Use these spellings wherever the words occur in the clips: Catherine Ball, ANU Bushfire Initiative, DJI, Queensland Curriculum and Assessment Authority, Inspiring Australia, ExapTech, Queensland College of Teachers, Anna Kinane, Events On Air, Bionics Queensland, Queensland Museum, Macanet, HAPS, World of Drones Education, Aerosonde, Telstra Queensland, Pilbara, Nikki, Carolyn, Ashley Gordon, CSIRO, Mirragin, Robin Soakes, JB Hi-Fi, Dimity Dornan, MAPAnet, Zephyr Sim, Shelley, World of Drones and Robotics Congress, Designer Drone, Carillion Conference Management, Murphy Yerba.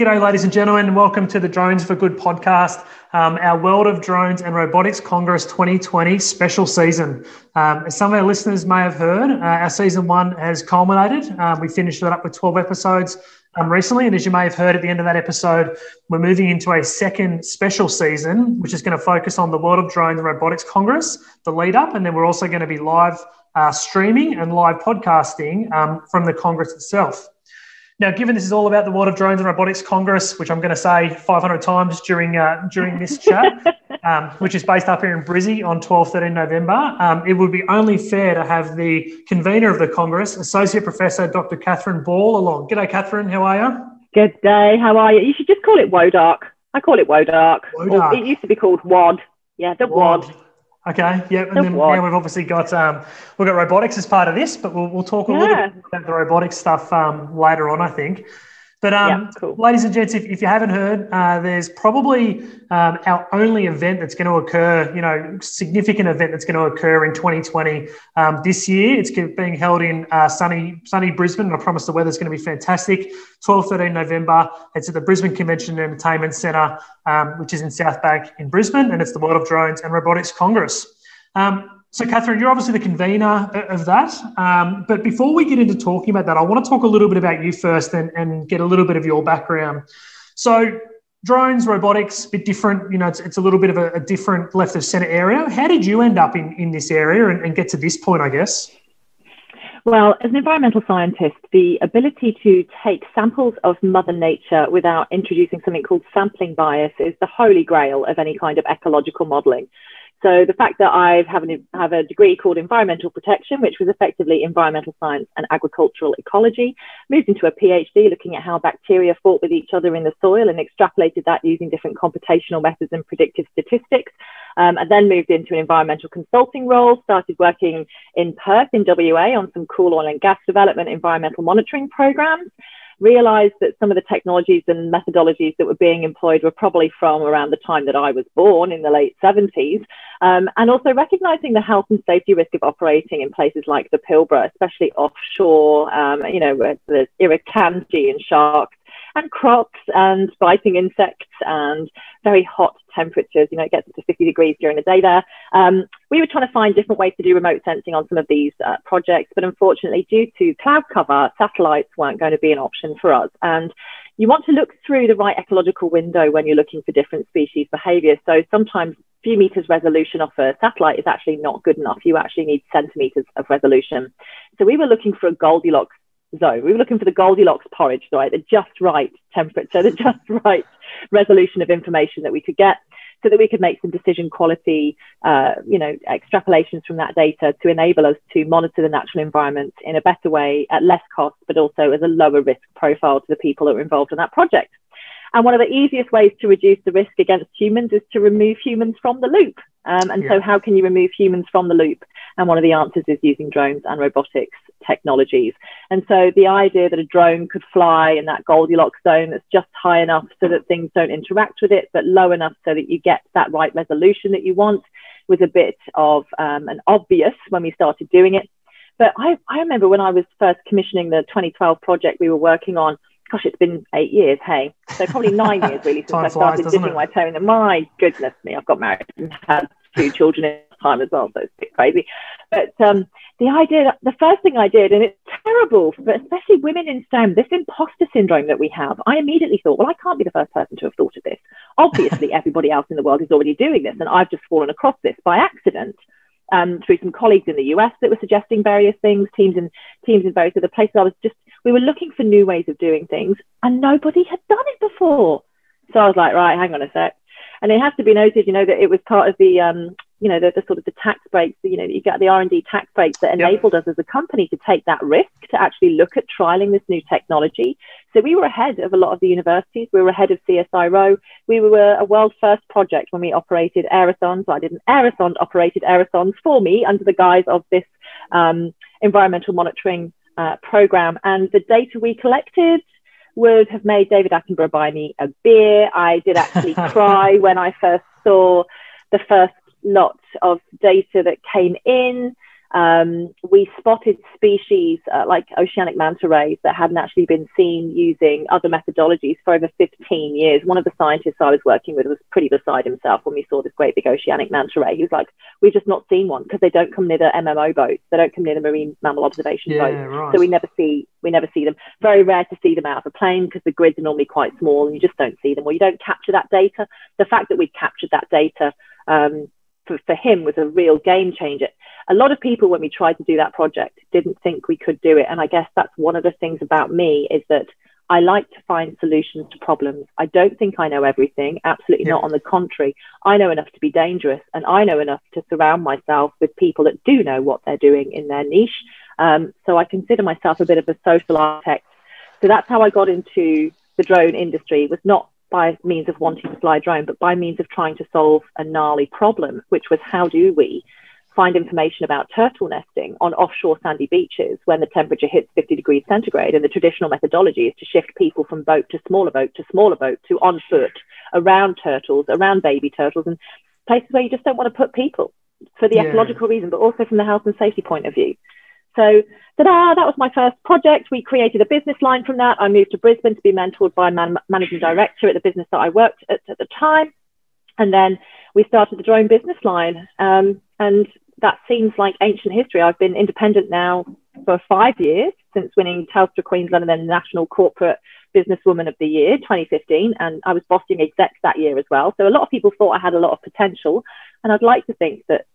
G'day, ladies and gentlemen, and welcome to the Drones for Good podcast, our World of Drones and Robotics Congress 2020 special season. As some of our listeners may have heard, our season one has culminated. We finished that up with 12 episodes recently, and as you may have heard at the end of that episode, we're moving into a second special season, which is going to focus on the World of Drones and Robotics Congress, the lead up, and then we're also going to be live streaming and live podcasting from the Congress itself. Now, given this is all about the World of Drones and Robotics Congress, which I'm going to say 500 times during this chat, which is based up here in Brizzy on 12-13 November, it would be only fair to have the convener of the Congress, Associate Professor Dr. Catherine Ball, along. G'day, Catherine. How are you? Good day. How are you? You should just call it WODARC. I call it WODARC. WODARC. Or it used to be called WOD. Yeah, the WOD. Okay, yeah, and then now we've obviously got we've got robotics as part of this, but we'll talk a little bit about the robotics stuff later on, I think. But cool. Ladies and gents, if you haven't heard, there's probably our only event that's going to occur, you know, significant event that's going to occur in 2020 this year. It's being held in sunny Brisbane, and I promise the weather's going to be fantastic. 12-13 November, it's at the Brisbane Convention and Entertainment Centre, which is in South Bank in Brisbane, and it's the World of Drones and Robotics Congress. So, Catherine, you're obviously the convener of that. But before we get into talking about that, I want to talk a little bit about you first and get a little bit of your background. So drones, robotics, a bit different. You know, it's a little bit of a different left of centre area. How did you end up in this area and get to this point, I guess? Well, as an environmental scientist, the ability to take samples of Mother Nature without introducing something called sampling bias is the holy grail of any kind of ecological modelling. So the fact that I have a degree called environmental protection, which was effectively environmental science and agricultural ecology, moved into a PhD looking at how bacteria fought with each other in the soil and extrapolated that using different computational methods and predictive statistics, and then moved into an environmental consulting role, started working in Perth in WA on some cool oil and gas development environmental monitoring programs, realised that some of the technologies and methodologies that were being employed were probably from around the time that I was born in the late 70s, and also recognising the health and safety risk of operating in places like the Pilbara, especially offshore, you know, where there's irukandji and sharks and crocs and biting insects and very hot temperatures. You know, it gets up to 50 degrees during the day there. We were trying to find different ways to do remote sensing on some of these projects, but unfortunately, due to cloud cover, satellites weren't going to be an option for us. And you want to look through the right ecological window when you're looking for different species behaviour. So sometimes a few metres resolution off a satellite is actually not good enough. You actually need centimetres of resolution. So we were looking for a Goldilocks zone. We were looking for the Goldilocks porridge, right? The just right temperature, the just right resolution of information that we could get so that we could make some decision quality, you know, extrapolations from that data to enable us to monitor the natural environment in a better way at less cost, but also as a lower risk profile to the people that were involved in that project. And one of the easiest ways to reduce the risk against humans is to remove humans from the loop. So how can you remove humans from the loop? And one of the answers is using drones and robotics technologies. And so the idea that a drone could fly in that Goldilocks zone that's just high enough so that things don't interact with it, but low enough so that you get that right resolution that you want was a bit of an obvious when we started doing it. But I remember when I was first commissioning the 2012 project we were working on, gosh, it's been 8 years, hey? So probably 9 years, really, since I started dipping my toe in them. My goodness me, I've got married and had 2 children at the time as well, so it's a bit crazy. But the idea, the first thing I did, and it's terrible, but especially women in STEM, this imposter syndrome that we have, I immediately thought, well, I can't be the first person to have thought of this. Obviously, everybody else in the world is already doing this, and I've just fallen across this by accident. Through some colleagues in the US that were suggesting various things, teams in various other places. We were looking for new ways of doing things and nobody had done it before. So I was like, right, hang on a sec. And it has to be noted, you know, that it was part of the, you know, the sort of the tax breaks, you know, you get the R&D tax breaks that enabled us as a company to take that risk to actually look at trialing this new technology. So we were ahead of a lot of the universities. We were ahead of CSIRO. We were a world first project when we operated aerosondes. I did an aerosonde, operated aerosondes for me under the guise of this environmental monitoring program. And the data we collected would have made David Attenborough buy me a beer. I did actually cry when I first saw the first lot of data that came in. We spotted species like oceanic manta rays that hadn't actually been seen using other methodologies for over 15 years. One of the scientists I was working with was pretty beside himself when we saw this great big oceanic manta ray. He was like, we've just not seen one because they don't come near the MMO boats. They don't come near the marine mammal observation boats. Right. So we never see them. Very rare to see them out of a plane because the grids are normally quite small and you just don't see them, or you don't capture that data. The fact that we captured that data for him was a real game changer. A lot of people, when we tried to do that project, didn't think we could do it. And I guess that's one of the things about me, is that I like to find solutions to problems. I don't think I know everything. Absolutely not. On the contrary, I know enough to be dangerous, and I know enough to surround myself with people that do know what they're doing in their niche. So I consider myself a bit of a social architect. So that's how I got into the drone industry. It was not by means of wanting to fly a drone, but by means of trying to solve a gnarly problem, which was, how do we find information about turtle nesting on offshore sandy beaches when the temperature hits 50 degrees centigrade? And the traditional methodology is to shift people from boat to smaller boat to smaller boat to on foot, around turtles, around baby turtles, and places where you just don't want to put people for the ecological reason, but also from the health and safety point of view. So that was my first project. We created a business line from that. I moved to Brisbane to be mentored by a managing director at the business that I worked at the time. And then we started the drone business line. And that seems like ancient history. I've been independent now for 5 years, since winning Telstra Queensland and then National Corporate Businesswoman of the Year 2015. And I was bossing execs that year as well. So a lot of people thought I had a lot of potential. And I'd like to think that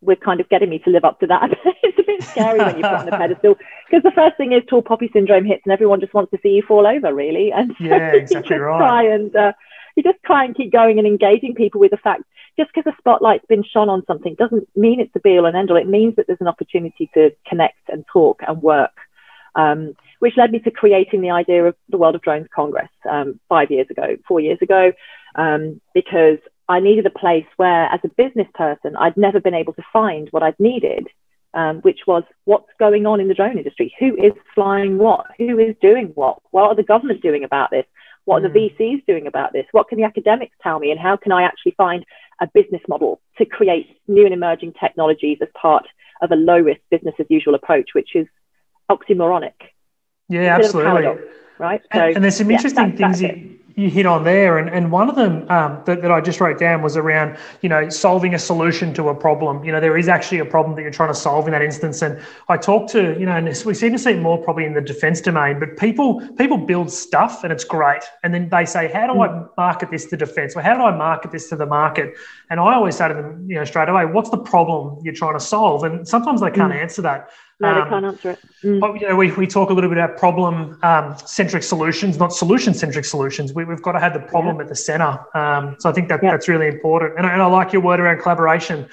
we're kind of getting me to live up to that. It's a bit scary when you're put on the pedestal, because the first thing is tall poppy syndrome hits and everyone just wants to see you fall over, really. And so you just try and keep going and engaging people with the fact, just because the spotlight's been shone on something doesn't mean it's the be all and end all. It means that there's an opportunity to connect and talk and work, which led me to creating the idea of the World of Drones Congress 4 years ago, because I needed a place where, as a business person, I'd never been able to find what I'd needed, which was what's going on in the drone industry. Who is flying what? Who is doing what? What are the government doing about this? What are the VCs doing about this? What can the academics tell me? And how can I actually find a business model to create new and emerging technologies as part of a low-risk business-as-usual approach, which is oxymoronic. Yeah, absolutely. Paradox, right? And there's some interesting things you hit on there, and one of them that I just wrote down was around, solving a solution to a problem. There is actually a problem that you're trying to solve in that instance. And I talked to, and we seem to see more probably in the defence domain, but people build stuff and it's great. And then they say, how do I market this to defence? Or how do I market this to the market? And I always say to them, straight away, what's the problem you're trying to solve? And sometimes they can't answer that. No, they can't answer it. But, we talk a little bit about problem-centric solutions, not solution-centric solutions. We've got to have the problem at the centre. So I think that's really important. And I like your word around collaboration,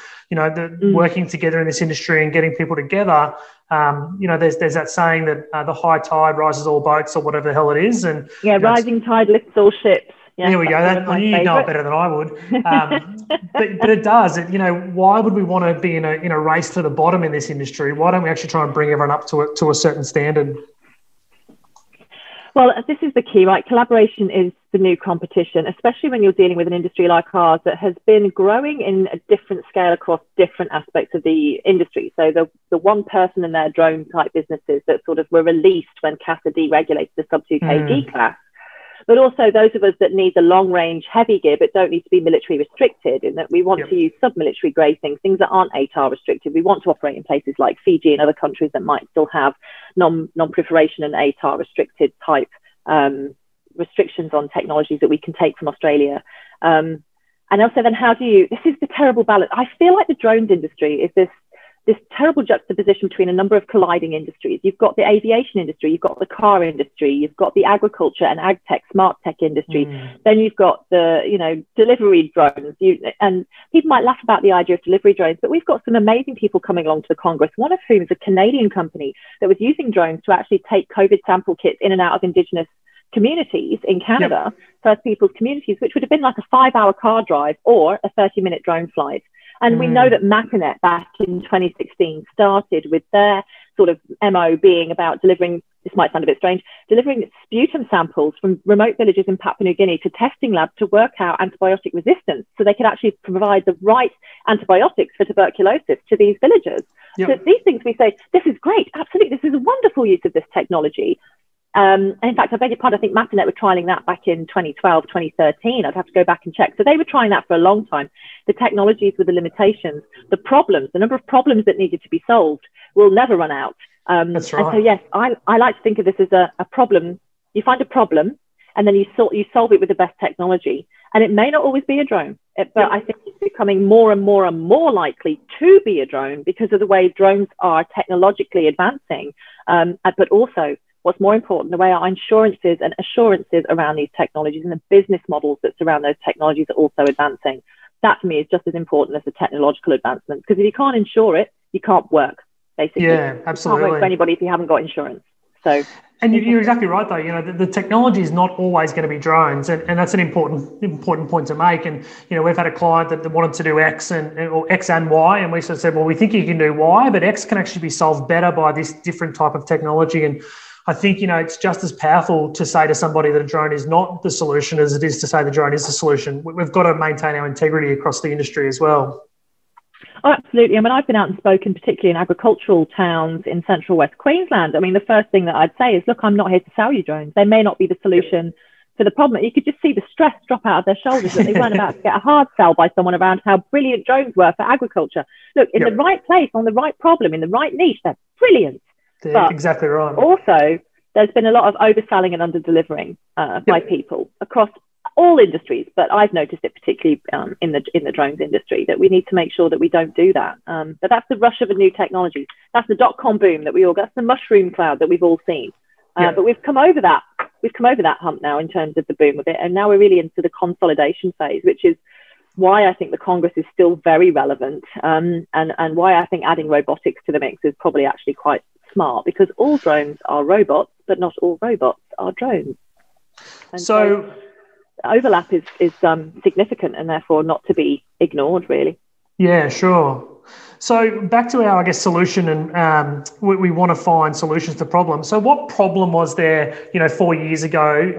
working together in this industry and getting people together. There's that saying that the high tide rises all boats, or whatever the hell it is. And rising tide lifts all ships. There we go. You know it better than I would. But it does. Why would we want to be in a race to the bottom in this industry? Why don't we actually try and bring everyone up to a certain standard? Well, this is the key, right? Collaboration is the new competition, especially when you're dealing with an industry like ours that has been growing in a different scale across different aspects of the industry. So the one person in their drone type businesses that sort of were released when CASA deregulated the sub 2kg class. But also those of us that need the long-range heavy gear but don't need to be military restricted, in that we want to use sub-military grade things that aren't ATAR restricted. We want to operate in places like Fiji and other countries that might still have non-proliferation and ATAR restricted type restrictions on technologies that we can take from Australia. And also then this is the terrible balance. I feel like the drones industry is this terrible juxtaposition between a number of colliding industries. You've got the aviation industry, you've got the car industry, you've got the agriculture and ag tech, smart tech industry. Then you've got the, delivery drones. And people might laugh about the idea of delivery drones, but we've got some amazing people coming along to the Congress, one of whom is a Canadian company that was using drones to actually take COVID sample kits in and out of Indigenous communities in Canada, First Peoples communities, which would have been like a 5-hour car drive or a 30-minute drone flight. And we know that Macanet back in 2016 started with their sort of MO being about delivering, this might sound a bit strange, delivering sputum samples from remote villages in Papua New Guinea to testing labs to work out antibiotic resistance so they could actually provide the right antibiotics for tuberculosis to these villagers. Yep. So these things we say, this is great, absolutely, this is a wonderful use of this technology. And in fact, I beg your pardon, I think MAPAnet were trialling that back in 2012, 2013. I'd have to go back and check. So they were trying that for a long time. The technologies with the limitations, the problems, the number of problems that needed to be solved will never run out. That's right. And so, yes, I like to think of this as a problem. You find a problem and then you solve it with the best technology. And it may not always be a drone, but I think it's becoming more and more likely to be a drone because of the way drones are technologically advancing, but also, what's more important, the way our insurances and assurances around these technologies and the business models that surround those technologies are also advancing. That, to me, is just as important as the technological advancements, because if you can't insure it, you can't work, basically. Yeah, absolutely. You can't work for anybody if you haven't got insurance. So, and you're exactly right, though. You know, the technology is not always going to be drones, and that's an important point to make. And, you know, we've had a client that wanted to do X or X and Y, and we sort of said, well, we think you can do Y, but X can actually be solved better by this different type of technology. And I think, you know, it's just as powerful to say to somebody that a drone is not the solution as it is to say the drone is the solution. We've got to maintain our integrity across the industry as well. Oh, absolutely. I mean, I've been out and spoken, particularly in agricultural towns in central West Queensland. I mean, the first thing that I'd say is, look, I'm not here to sell you drones. They may not be the solution for the problem. You could just see the stress drop out of their shoulders that they weren't about to get a hard sell by someone around how brilliant drones were for agriculture. Look, in the right place, on the right problem, in the right niche, they're brilliant. But exactly right. Also, there's been a lot of overselling and under-delivering by people across all industries, but I've noticed it particularly in the drones industry that we need to make sure that we don't do that. But that's the rush of a new technology. That's the dot-com boom that we all got. That's the mushroom cloud that we've all seen. But we've come over that. We've come over that hump now in terms of the boom of it, and now we're really into the consolidation phase, which is why I think the Congress is still very relevant, and why I think adding robotics to the mix is probably actually quite smart, because all drones are robots, but not all robots are drones. And so overlap is significant and therefore not to be ignored, really. Yeah, sure. So back to our, I guess, solution, and we want to find solutions to problems. So what problem was there, you know, 4 years ago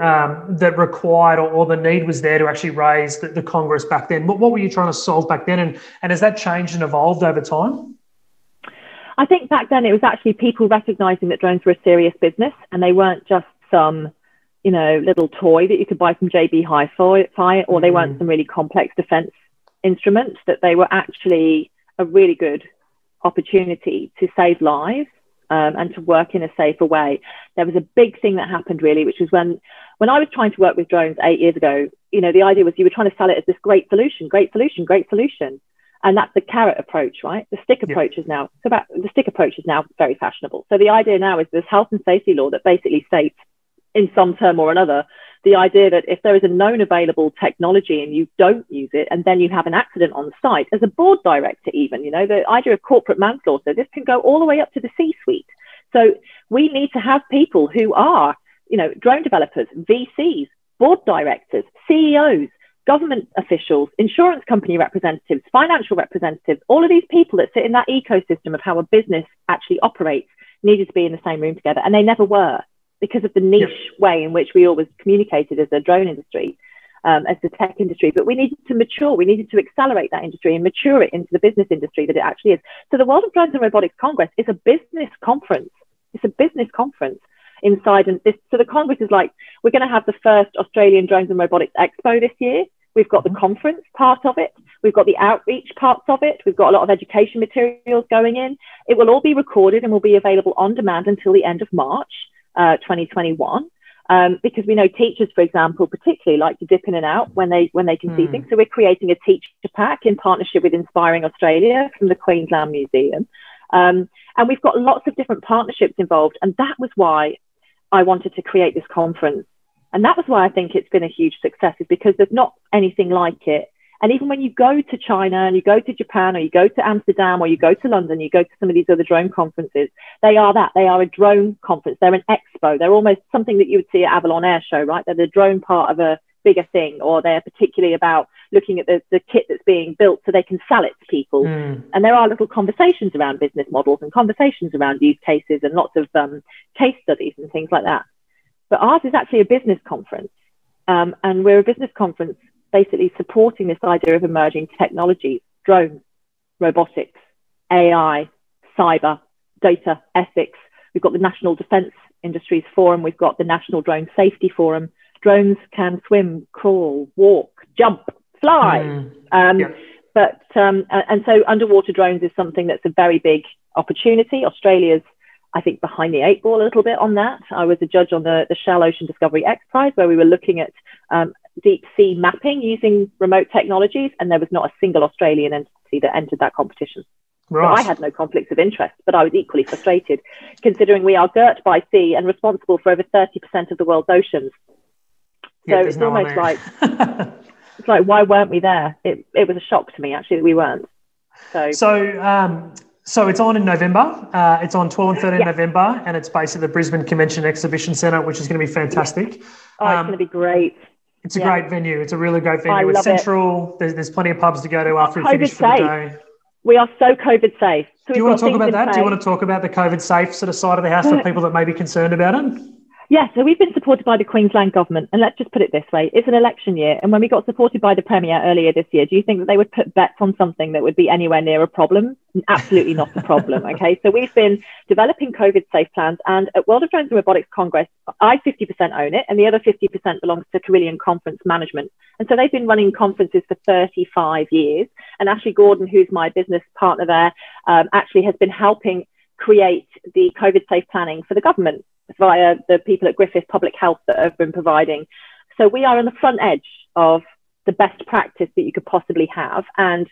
that required or the need was there to actually raise the Congress back then? What were you trying to solve back then, and has that changed and evolved over time? I think back then it was actually people recognising that drones were a serious business and they weren't just some, you know, little toy that you could buy from JB Hi-Fi, or they weren't some really complex defence instrument, that they were actually a really good opportunity to save lives and to work in a safer way. There was a big thing that happened, really, which was when I was trying to work with drones 8 years ago, you know, the idea was you were trying to sell it as this great solution, great solution, great solution. And that's the carrot approach, right? The stick approach is now very fashionable. So the idea now is this health and safety law that basically states, in some term or another, the idea that if there is a known available technology and you don't use it, and then you have an accident on the site, as a board director even, you know, the idea of corporate manslaughter, this can go all the way up to the C-suite. So we need to have people who are, you know, drone developers, VCs, board directors, CEOs, government officials, insurance company representatives, financial representatives, all of these people that sit in that ecosystem of how a business actually operates needed to be in the same room together. And they never were, because of the niche way in which we always communicated as a drone industry, as the tech industry. But we needed to mature. We needed to accelerate that industry and mature it into the business industry that it actually is. So the World of Drones and Robotics Congress is a business conference. It's a business conference. So the Congress is like, we're going to have the first Australian Drones and Robotics Expo this year. We've got the conference part of it. We've got the outreach parts of it. We've got a lot of education materials going in. It will all be recorded and will be available on demand until the end of March 2021, because we know teachers, for example, particularly like to dip in and out when they can see things. So we're creating a teacher pack in partnership with Inspiring Australia from the Queensland Museum. And we've got lots of different partnerships involved. And that was why I wanted to create this conference. And that was why I think it's been a huge success, is because there's not anything like it. And even when you go to China and you go to Japan or you go to Amsterdam or you go to London, you go to some of these other drone conferences, they are that. They are a drone conference. They're an expo. They're almost something that you would see at Avalon Air Show, right? They're the drone part of a bigger thing, or they're particularly about looking at the kit that's being built so they can sell it to people. Mm. And there are little conversations around business models and conversations around use cases and lots of case studies and things like that. But ours is actually a business conference. And we're a business conference basically supporting this idea of emerging technologies, drones, robotics, AI, cyber, data, ethics. We've got the National Defence Industries Forum. We've got the National Drone Safety Forum. Drones can swim, crawl, walk, jump, fly. And so underwater drones is something that's a very big opportunity. Australia's, I think, behind the eight ball a little bit on that. I was a judge on the Shell Ocean Discovery X Prize, where we were looking at deep sea mapping using remote technologies, and there was not a single Australian entity that entered that competition. Right. So I had no conflicts of interest, but I was equally frustrated, considering we are girt by sea and responsible for over 30% of the world's oceans. So yeah, it's no almost like, it's like, why weren't we there? It was a shock to me, actually, that we weren't. So it's on in November. It's on 12 and 13 November, and it's based at the Brisbane Convention and Exhibition Centre, which is going to be fantastic. Yeah. Oh, it's going to be great. It's a great venue. It's a really great venue. It's central. There's plenty of pubs to go to after we finish for the day. We are so COVID safe. So do you want to talk about that? Do you want to talk about the COVID safe sort of side of the house for people that may be concerned about it? Yeah, so we've been supported by the Queensland government. And let's just put it this way. It's an election year. And when we got supported by the Premier earlier this year, do you think that they would put bets on something that would be anywhere near a problem? Absolutely not a problem, okay? So we've been developing COVID-safe plans. And at World of Drones and Robotics Congress, I 50% own it, and the other 50% belongs to Carillion Conference Management. And so they've been running conferences for 35 years. And Ashley Gordon, who's my business partner there, actually has been helping create the COVID-safe planning for the government via the people at Griffith Public Health that have been providing. So we are on the front edge of the best practice that you could possibly have. And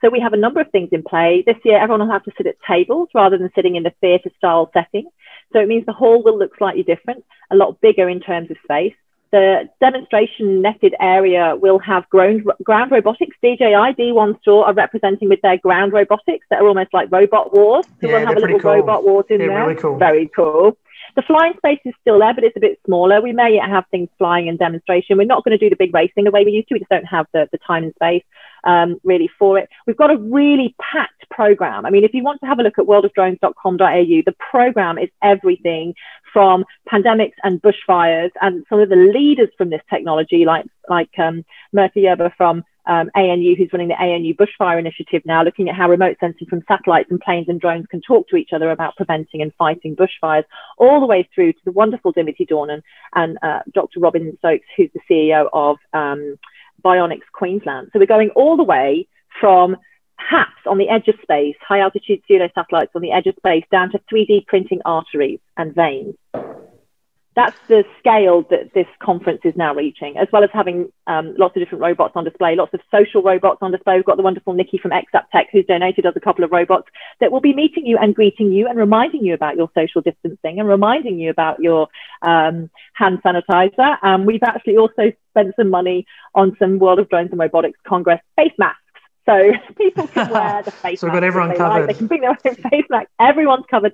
so we have a number of things in play. This year, everyone will have to sit at tables rather than sitting in the theatre style setting. So it means the hall will look slightly different, a lot bigger in terms of space. The demonstration netted area will have ground robotics. DJI, D1 Store are representing with their ground robotics that are almost like robot wars. So we'll have a little robot wars in there. Really cool. Very cool. The flying space is still there, but it's a bit smaller. We may have things flying in demonstration. We're not going to do the big racing the way we used to. We just don't have the time and space really for it. We've got a really packed program. I mean, if you want to have a look at worldofdrones.com.au, the program is everything from pandemics and bushfires and some of the leaders from this technology, like Murphy Yerba from ANU, who's running the ANU Bushfire Initiative now, looking at how remote sensing from satellites and planes and drones can talk to each other about preventing and fighting bushfires, all the way through to the wonderful Dimity Dornan and Dr. Robin Soakes, who's the CEO of Bionics Queensland. So we're going all the way from HAPS on the edge of space, high altitude pseudo satellites on the edge of space, down to 3D printing arteries and veins. That's the scale that this conference is now reaching, as well as having lots of different robots on display, lots of social robots on display. We've got the wonderful Nikki from ExapTech, who's donated us a couple of robots that will be meeting you and greeting you and reminding you about your social distancing and reminding you about your hand sanitizer. We've actually also spent some money on some World of Drones and Robotics Congress face masks. So people can wear the face so masks. We've got everyone covered. They can bring their own face masks. Everyone's covered.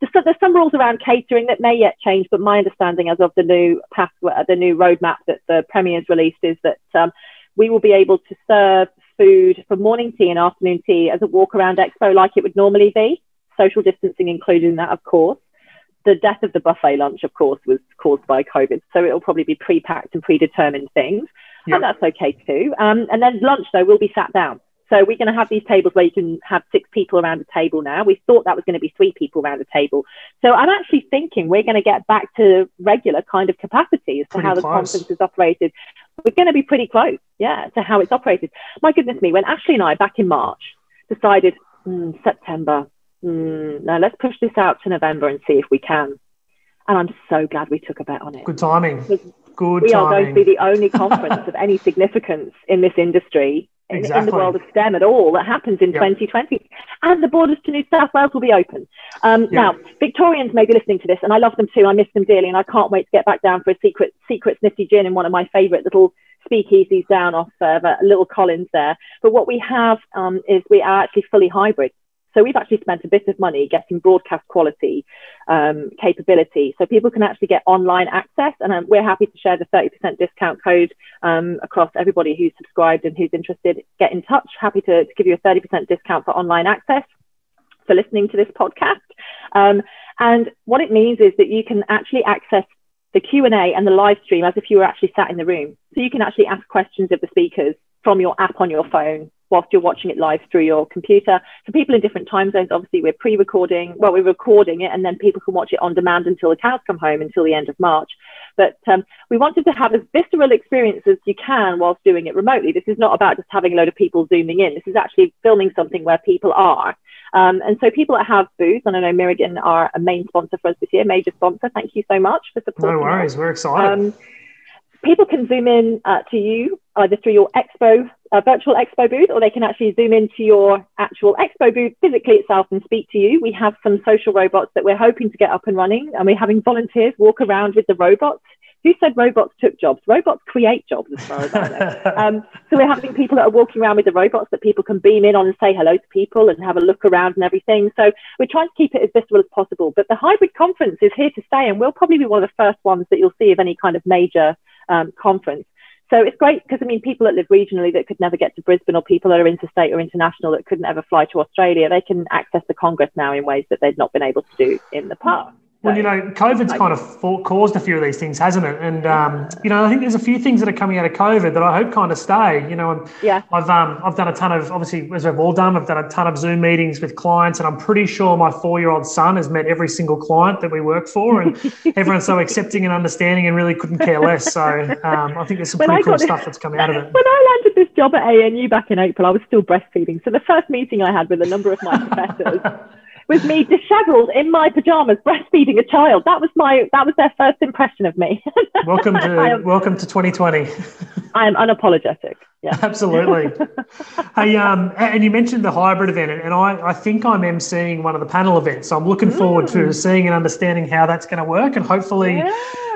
There's some rules around catering that may yet change, but my understanding as of the new roadmap that the Premier's released is that we will be able to serve food for morning tea and afternoon tea as a walk-around expo like it would normally be, social distancing included in that, of course. The death of the buffet lunch, of course, was caused by COVID, so it'll probably be pre-packed and predetermined things, and that's okay too. And then lunch, though, will be sat down. So we're going to have these tables where you can have 6 people around a table now. We thought that was going to be 3 people around a table. So I'm actually thinking we're going to get back to regular kind of capacity as to how the conference is operated. We're going to be pretty close, to how it's operated. My goodness me, when Ashley and I, back in March, decided, September, now let's push this out to November and see if we can. And I'm so glad we took a bet on it. Good timing. We are going to be the only conference of any significance in this industry. Exactly. In the world of STEM at all that happens in 2020, and the borders to New South Wales will be open. Now, Victorians may be listening to this, and I love them too. I miss them dearly, and I can't wait to get back down for a secret snifty gin in one of my favourite little speakeasies down off Little Collins there. But what we have is we are actually fully hybrid. So we've actually spent a bit of money getting broadcast quality capability, so people can actually get online access. And we're happy to share the 30% discount code across everybody who's subscribed and who's interested. Get in touch. Happy to give you a 30% discount for online access for listening to this podcast. And what it means is that you can actually access the Q&A and the live stream as if you were actually sat in the room. So you can actually ask questions of the speakers from your app on your phone whilst you're watching it live through your computer. For people in different time zones, obviously we're pre-recording, well, we're recording it and then people can watch it on demand until the cows come home, until the end of March. But we wanted to have as visceral experience as you can whilst doing it remotely. This is not about just having a load of people zooming in. This is actually filming something where people are. And so people that have booths, and I know Mirragin are a main sponsor for us this year, major sponsor. Thank you so much for supporting us. No worries, we're excited. People can zoom in to you either through your expo, virtual expo booth, or they can actually zoom into your actual expo booth physically itself and speak to you. We have some social robots that we're hoping to get up and running, and we're having volunteers walk around with the robots. Who said robots took jobs? Robots create jobs, as far as I know. So we're having people that are walking around with the robots that people can beam in on and say hello to people and have a look around and everything. So we're trying to keep it as visceral as possible. But the hybrid conference is here to stay, and we'll probably be one of the first ones that you'll see of any kind of major conference. So it's great because, I mean, people that live regionally that could never get to Brisbane, or people that are interstate or international that couldn't ever fly to Australia, they can access the Congress now in ways that they've not been able to do in the past. Well, you know, COVID's kind of caused a few of these things, hasn't it? And, you know, I think there's a few things that are coming out of COVID that I hope kind of stay. You know, I've done a ton of, obviously, as we've all done, I've done a ton of Zoom meetings with clients, and I'm pretty sure my 4-year-old son has met every single client that we work for, and everyone's so accepting and understanding and really couldn't care less. So I think there's some pretty cool stuff that's come out of it. When I landed this job at ANU back in April, I was still breastfeeding. So the first meeting I had with a number of my professors was me dishevelled in my pajamas, breastfeeding a child. That was their first impression of me. Welcome to 2020. I am unapologetic. Yeah, absolutely. Hey, and you mentioned the hybrid event, and I think I'm emceeing one of the panel events. So I'm looking forward to seeing and understanding how that's going to work, and hopefully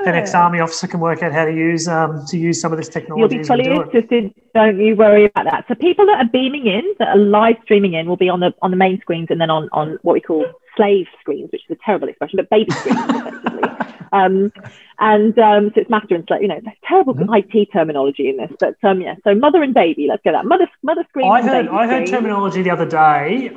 an ex-army officer can work out how to use some of this technology. You'll be fully interested. Don't you worry about that. So people that are beaming in, that are live streaming in, will be on the main screens, and then on what we call slave screens, which is a terrible expression, but baby screens, effectively. So it's master and slave, you know, there's terrible IT terminology in this, but so mother and baby, let's go that. Mother screen. I heard terminology the other day,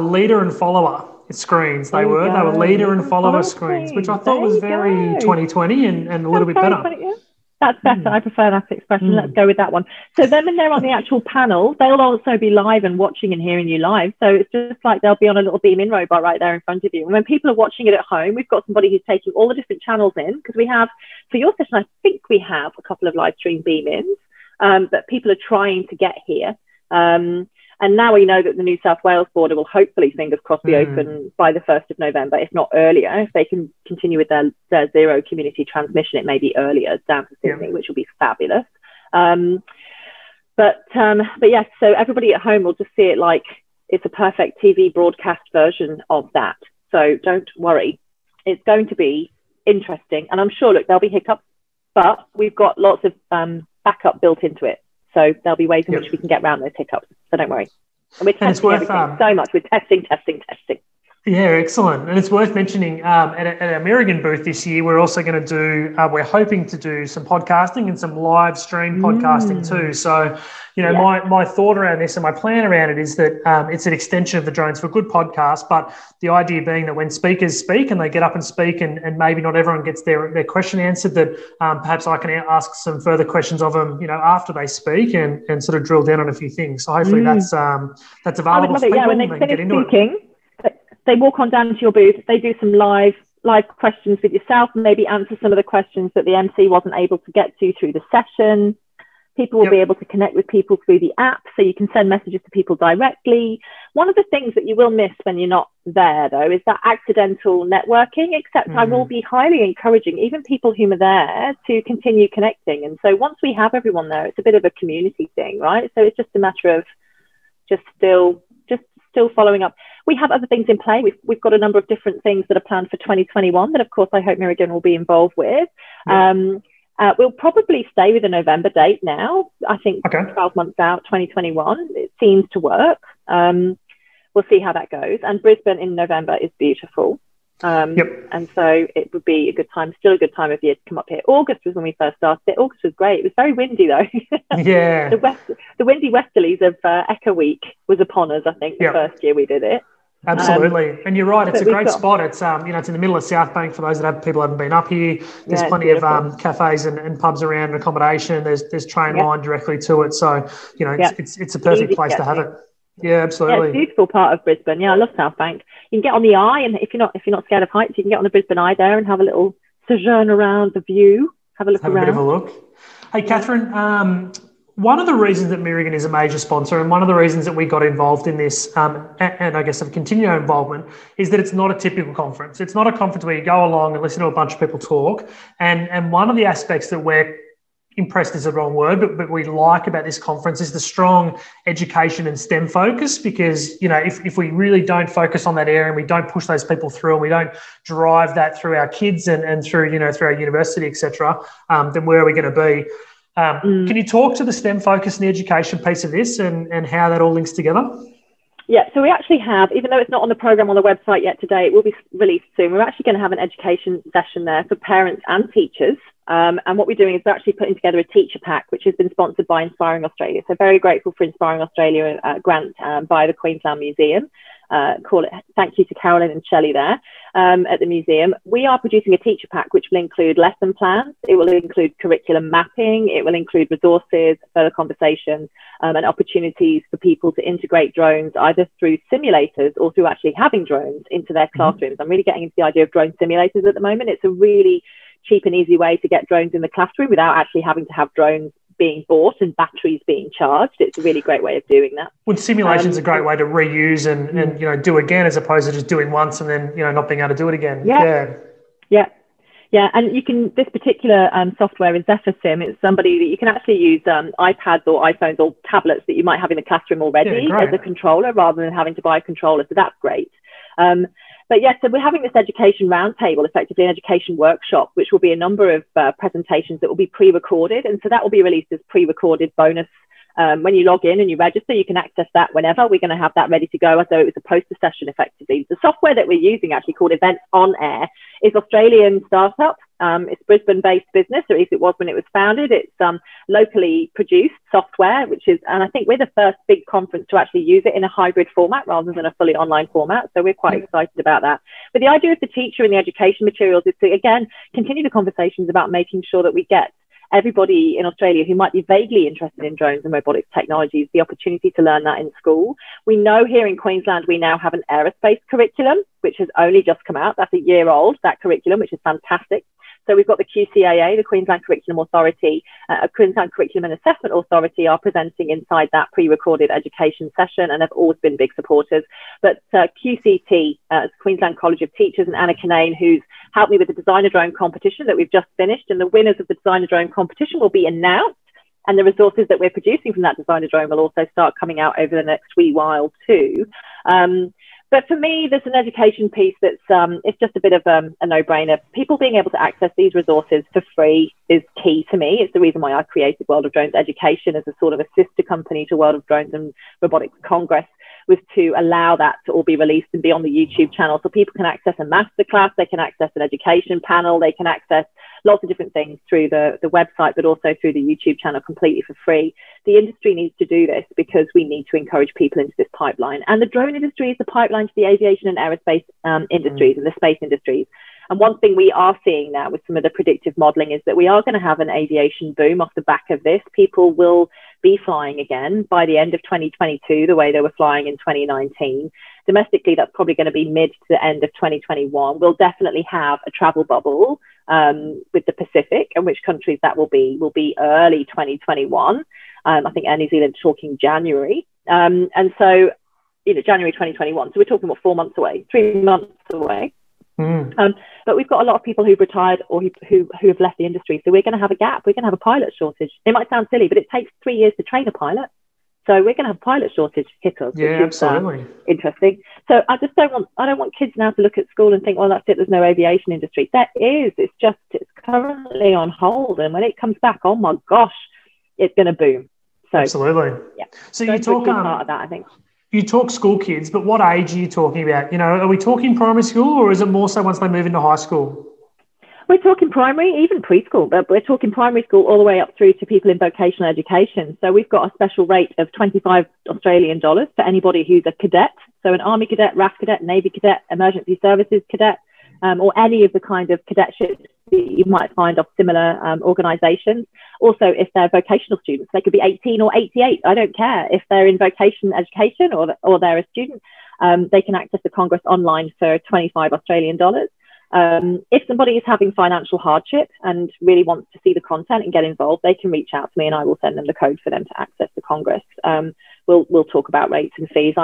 leader and follower screens. They were leader and follower screens, which I thought was very 2020 and a little bit better. Yeah. That's better. I prefer that expression. Let's go with that one. So then when they're on the actual panel, they'll also be live and watching and hearing you live. So it's just like they'll be on a little beam-in robot right there in front of you. And when people are watching it at home, we've got somebody who's taking all the different channels in, because we have, for your session, I think we have a couple of live stream beam-ins that people are trying to get here. And now we know that the New South Wales border will hopefully, fingers crossed, be open by the 1st of November, if not earlier. If they can continue with their zero community transmission, it may be earlier down to Sydney, which will be fabulous. But yes, so everybody at home will just see it like it's a perfect TV broadcast version of that. So don't worry. It's going to be interesting. And I'm sure, look, there'll be hiccups, but we've got lots of backup built into it. So there'll be ways in which we can get around those hiccups. So don't worry. And we're testing everything so much. We're testing. Yeah, excellent. And it's worth mentioning at our Mirragin booth this year, we're also going to do, we're hoping to do some podcasting and some live stream podcasting too. So, you know, my thought around this and my plan around it is that it's an extension of the Drones for Good podcast, but the idea being that when speakers speak and they get up and speak and maybe not everyone gets their question answered, that perhaps I can ask some further questions of them, you know, after they speak and sort of drill down on a few things. So hopefully that's available for people when they can get into it. They walk on down to your booth, they do some live questions with yourself, maybe answer some of the questions that the MC wasn't able to get to through the session. People will be able to connect with people through the app, so you can send messages to people directly. One of the things that you will miss when you're not there, though, is that accidental networking, except I will be highly encouraging even people who are there to continue connecting. And so once we have everyone there, it's a bit of a community thing, right? So it's just a matter of just still following up. We have other things in play. We've got a number of different things that are planned for 2021 that, of course, I hope Mirragin will be involved with. We'll probably stay with a November date now. I think 12 months out, 2021, it seems to work. we'll see how that goes. And Brisbane in November is beautiful. And so it would be a good time, still a good time of year to come up here. August was when we first started it. August was great. It was very windy though. Yeah. The windy westerlies of Echo Week was upon us, I think, the first year we did it. Absolutely. And you're right, it's a great spot. It's you know, it's in the middle of South Bank for those that have people haven't been up here. There's plenty of cafes and pubs around and accommodation. There's train line directly to it. So, you know, it's a perfect place to have it. Yeah, absolutely. Yeah, it's a beautiful part of Brisbane. Yeah, I love South Bank. You can get on the eye, and if you're not scared of heights, you can get on the Brisbane Eye there and have a little sojourn around the view. Have a look around. Have a bit of a look. Hey, Catherine, one of the reasons that Mirragin is a major sponsor, and one of the reasons that we got involved in this, and I guess have continued our involvement, is that it's not a typical conference. It's not a conference where you go along and listen to a bunch of people talk. And one of the aspects that we're impressed is the wrong word, but we like about this conference is the strong education and STEM focus, because, you know, if we really don't focus on that area and we don't push those people through and we don't drive that through our kids and through, you know, through our university, et cetera, then where are we going to be? Can you talk to the STEM focus and the education piece of this and how that all links together? Yeah, so we actually have, even though it's not on the program on the website yet today, it will be released soon. We're actually going to have an education session there for parents and teachers. And what we're doing is we're actually putting together a teacher pack, which has been sponsored by Inspiring Australia. So very grateful for Inspiring Australia grant by the Queensland Museum. Thank you to Carolyn and Shelley there at the museum. We are producing a teacher pack, which will include lesson plans. It will include curriculum mapping. It will include resources, further conversations and opportunities for people to integrate drones either through simulators or through actually having drones into their classrooms. I'm really getting into the idea of drone simulators at the moment. It's a really cheap and easy way to get drones in the classroom without actually having to have drones being bought and batteries being charged. It's a really great way of doing that. Well, simulation's a great way to reuse and you know, do again, as opposed to just doing once and then, you know, not being able to do it again. Yeah. And you can, this particular software is Zephyr Sim. It's somebody that you can actually use iPads or iPhones or tablets that you might have in the classroom already as a controller rather than having to buy a controller. So that's great. But yes, so we're having this education roundtable, effectively an education workshop, which will be a number of presentations that will be pre-recorded. And so that will be released as pre-recorded bonus. When you log in and you register, you can access that whenever. We're going to have that ready to go as though it was a poster session, effectively. The software that we're using, actually called Events On Air, is Australian startup. It's Brisbane-based business, or at least it was when it was founded. It's locally produced software, which is, and I think we're the first big conference to actually use it in a hybrid format rather than a fully online format. So we're quite excited about that. But the idea of the teacher and the education materials is to, again, continue the conversations about making sure that we get everybody in Australia who might be vaguely interested in drones and robotics technologies the opportunity to learn that in school. We know here in Queensland we now have an aerospace curriculum, which has only just come out. That's a year old, that curriculum, which is fantastic. So we've got the QCAA, the Queensland Curriculum Authority, Queensland Curriculum and Assessment Authority are presenting inside that pre-recorded education session, and have always been big supporters. But QCT, Queensland College of Teachers, and Anna Kinane, who's helped me with the Designer Drone competition that we've just finished, and the winners of the Designer Drone competition will be announced, and the resources that we're producing from that Designer Drone will also start coming out over the next wee while too. But for me, there's an education piece that's it's just a bit of a no-brainer. People being able to access these resources for free is key to me. It's the reason why I created World of Drones Education as a sort of a sister company to World of Drones and Robotics Congress, was to allow that to all be released and be on the YouTube channel so people can access a masterclass, they can access an education panel, they can access lots of different things through the website, but also through the YouTube channel completely for free. The industry needs to do this because we need to encourage people into this pipeline. And the drone industry is the pipeline to the aviation and aerospace industries and the space industries. And one thing we are seeing now with some of the predictive modelling is that we are going to have an aviation boom off the back of this. People will be flying again by the end of 2022, the way they were flying in 2019. Domestically, that's probably going to be mid to the end of 2021. We'll definitely have a travel bubble with the Pacific, and which countries that will be early 2021. I think Air New Zealand talking January. And so, you know, January 2021. So we're talking about 4 months away, 3 months away. But we've got a lot of people who've retired or who have left the industry. So we're going to have a gap. We're going to have a pilot shortage. It might sound silly, but it takes 3 years to train a pilot. So we're going to have a pilot shortage hit us. Yeah, absolutely. Interesting. So I don't want kids now to look at school and think, well, that's it. There's no aviation industry. That is. It's just, it's currently on hold. And when it comes back, oh my gosh, it's going to boom. So, absolutely. Yeah. So you talk about that, I think. you talk school kids, but what age are you talking about? You know, are we talking primary school, or is it more so once they move into high school? We're talking primary, even preschool, but we're talking primary school all the way up through to people in vocational education. So we've got a special rate of $25 Australian for anybody who's a cadet. So an Army cadet, RAF cadet, Navy cadet, emergency services cadet, or any of the kind of cadetships that you might find of similar organisations. Also, if they're vocational students, they could be 18 or 88. I don't care if they're in vocational education or they're a student. They can access the Congress online for $25 Australian. If somebody is having financial hardship and really wants to see the content and get involved, they can reach out to me and I will send them the code for them to access the Congress. We'll talk about rates and fees.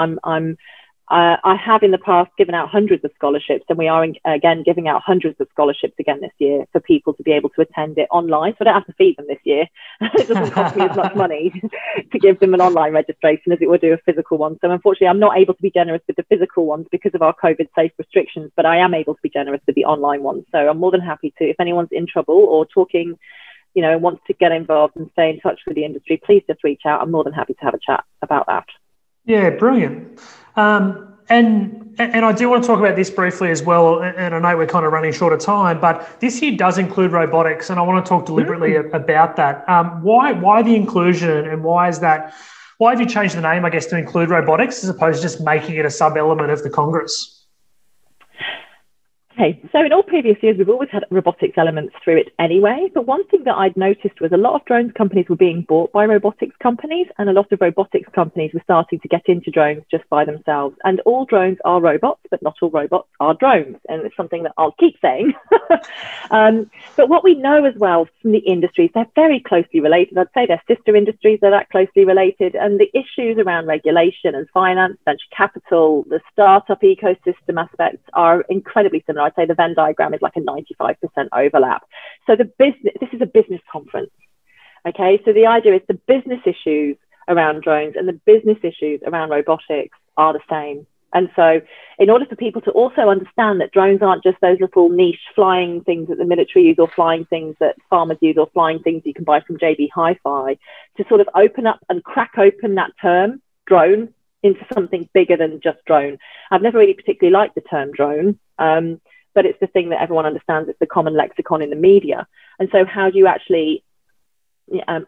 I have in the past given out hundreds of scholarships, and we are again giving out hundreds of scholarships again this year for people to be able to attend it online. So I don't have to feed them this year. It doesn't cost me as much money to give them an online registration as it would do a physical one. So unfortunately, I'm not able to be generous with the physical ones because of our COVID safe restrictions, but I am able to be generous with the online ones. So I'm more than happy to, if anyone's in trouble or talking, you know, wants to get involved and stay in touch with the industry, please just reach out. I'm more than happy to have a chat about that. Yeah, brilliant. And I do want to talk about this briefly as well, and I know we're kind of running short of time, but this year does include robotics, and I want to talk deliberately about that. Why the inclusion, and why have you changed the name, I guess, to include robotics as opposed to just making it a sub-element of the Congress? Okay, so in all previous years, we've always had robotics elements through it anyway. But one thing that I'd noticed was a lot of drones companies were being bought by robotics companies, and a lot of robotics companies were starting to get into drones just by themselves. And all drones are robots, but not all robots are drones. And it's something that I'll keep saying. But what we know as well from the industries, they're very closely related. I'd say they're sister industries, they're that closely related. And the issues around regulation and finance, venture capital, the startup ecosystem aspects are incredibly similar. I'd say the Venn diagram is like a 95% overlap. So this is a business conference, okay? So the idea is the business issues around drones and the business issues around robotics are the same. And so in order for people to also understand that drones aren't just those little niche flying things that the military use or flying things that farmers use or flying things you can buy from JB Hi-Fi, to sort of open up and crack open that term, drone, into something bigger than just drone. I've never really particularly liked the term drone, but it's the thing that everyone understands. It's the common lexicon in the media. And so how do you actually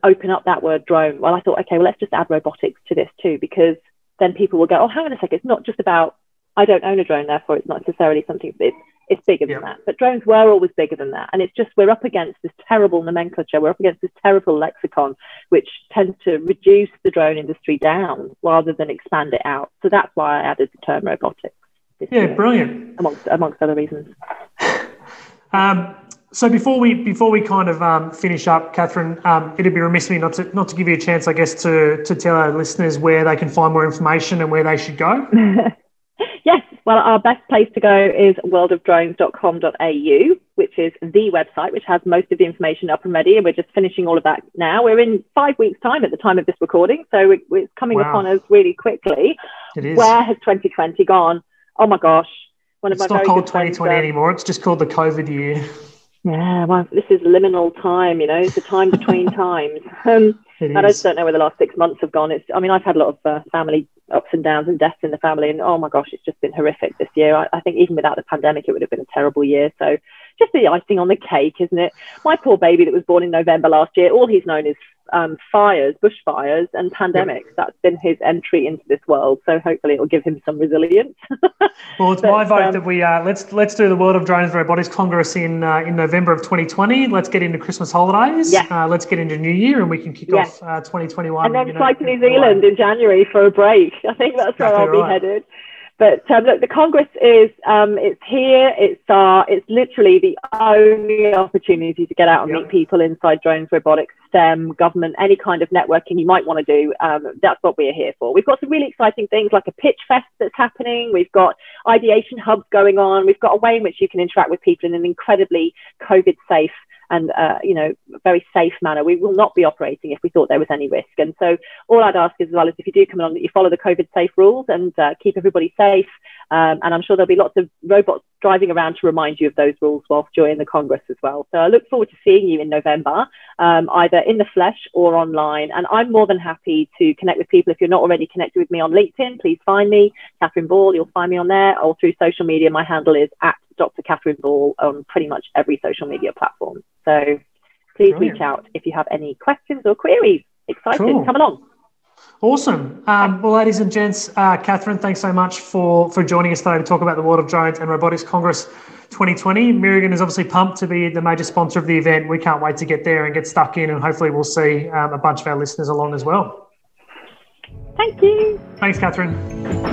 open up that word drone? Well, I thought, okay, well, let's just add robotics to this too, because then people will go, oh, hang on a second. It's not just about, I don't own a drone, therefore it's not necessarily something, it's bigger than that. But drones were always bigger than that. And it's just, we're up against this terrible nomenclature. We're up against this terrible lexicon, which tends to reduce the drone industry down rather than expand it out. So that's why I added the term robotics. Yeah, brilliant. Amongst other reasons. So before we kind of finish up, Catherine, it'd be remiss of me not to give you a chance, I guess, to tell our listeners where they can find more information and where they should go. Yes, well, our best place to go is worldofdrones.com.au, which is the website, which has most of the information up and ready. And we're just finishing all of that now. We're in 5 weeks' time at the time of this recording. So it's coming upon us really quickly. It is. Where has 2020 gone? Oh my gosh. It's not called 2020 anymore. It's just called the COVID year. Yeah, well, this is liminal time, you know, it's the time between times. I just don't know where the last 6 months have gone. I've had a lot of family ups and downs and deaths in the family, and oh my gosh, it's just been horrific this year. I think even without the pandemic, it would have been a terrible year. So just the icing on the cake, isn't it? My poor baby that was born in November last year, all he's known is fires, bushfires and pandemics. Yep. That's been his entry into this world. So hopefully it'll give him some resilience. Well, it's my vote that we let's do the World of Drones and Robotics Congress in November of 2020. Let's get into Christmas holidays. Yes. Let's get into New Year, and we can kick off 2021. And then fly to New Zealand in January for a break. I think that's exactly where I'll be headed. But look, the Congress is, it's here, it's literally the only opportunity to get out and meet people inside drones, robotics, STEM, government, any kind of networking you might want to do. That's what we're here for. We've got some really exciting things like a pitch fest that's happening. We've got ideation hubs going on. We've got a way in which you can interact with people in an incredibly COVID safe and very safe manner. We will not be operating if we thought there was any risk. And so all I'd ask as well is if you do come along, that you follow the COVID safe rules and keep everybody safe. And I'm sure there'll be lots of robots driving around to remind you of those rules whilst joining the Congress as well. So I look forward to seeing you in November, either in the flesh or online. And I'm more than happy to connect with people. If you're not already connected with me on LinkedIn, please find me, Catherine Ball. You'll find me on there, or through social media. My handle is at Dr. Catherine Ball on pretty much every social media platform. So please reach out if you have any questions or queries. Exciting. Cool. Come along. Awesome. Well, ladies and gents, Catherine, thanks so much for joining us today to talk about the World of Drones and Robotics Congress 2020. Mirragin is obviously pumped to be the major sponsor of the event. We can't wait to get there and get stuck in, and hopefully we'll see a bunch of our listeners along as well. Thank you. Thanks, Catherine.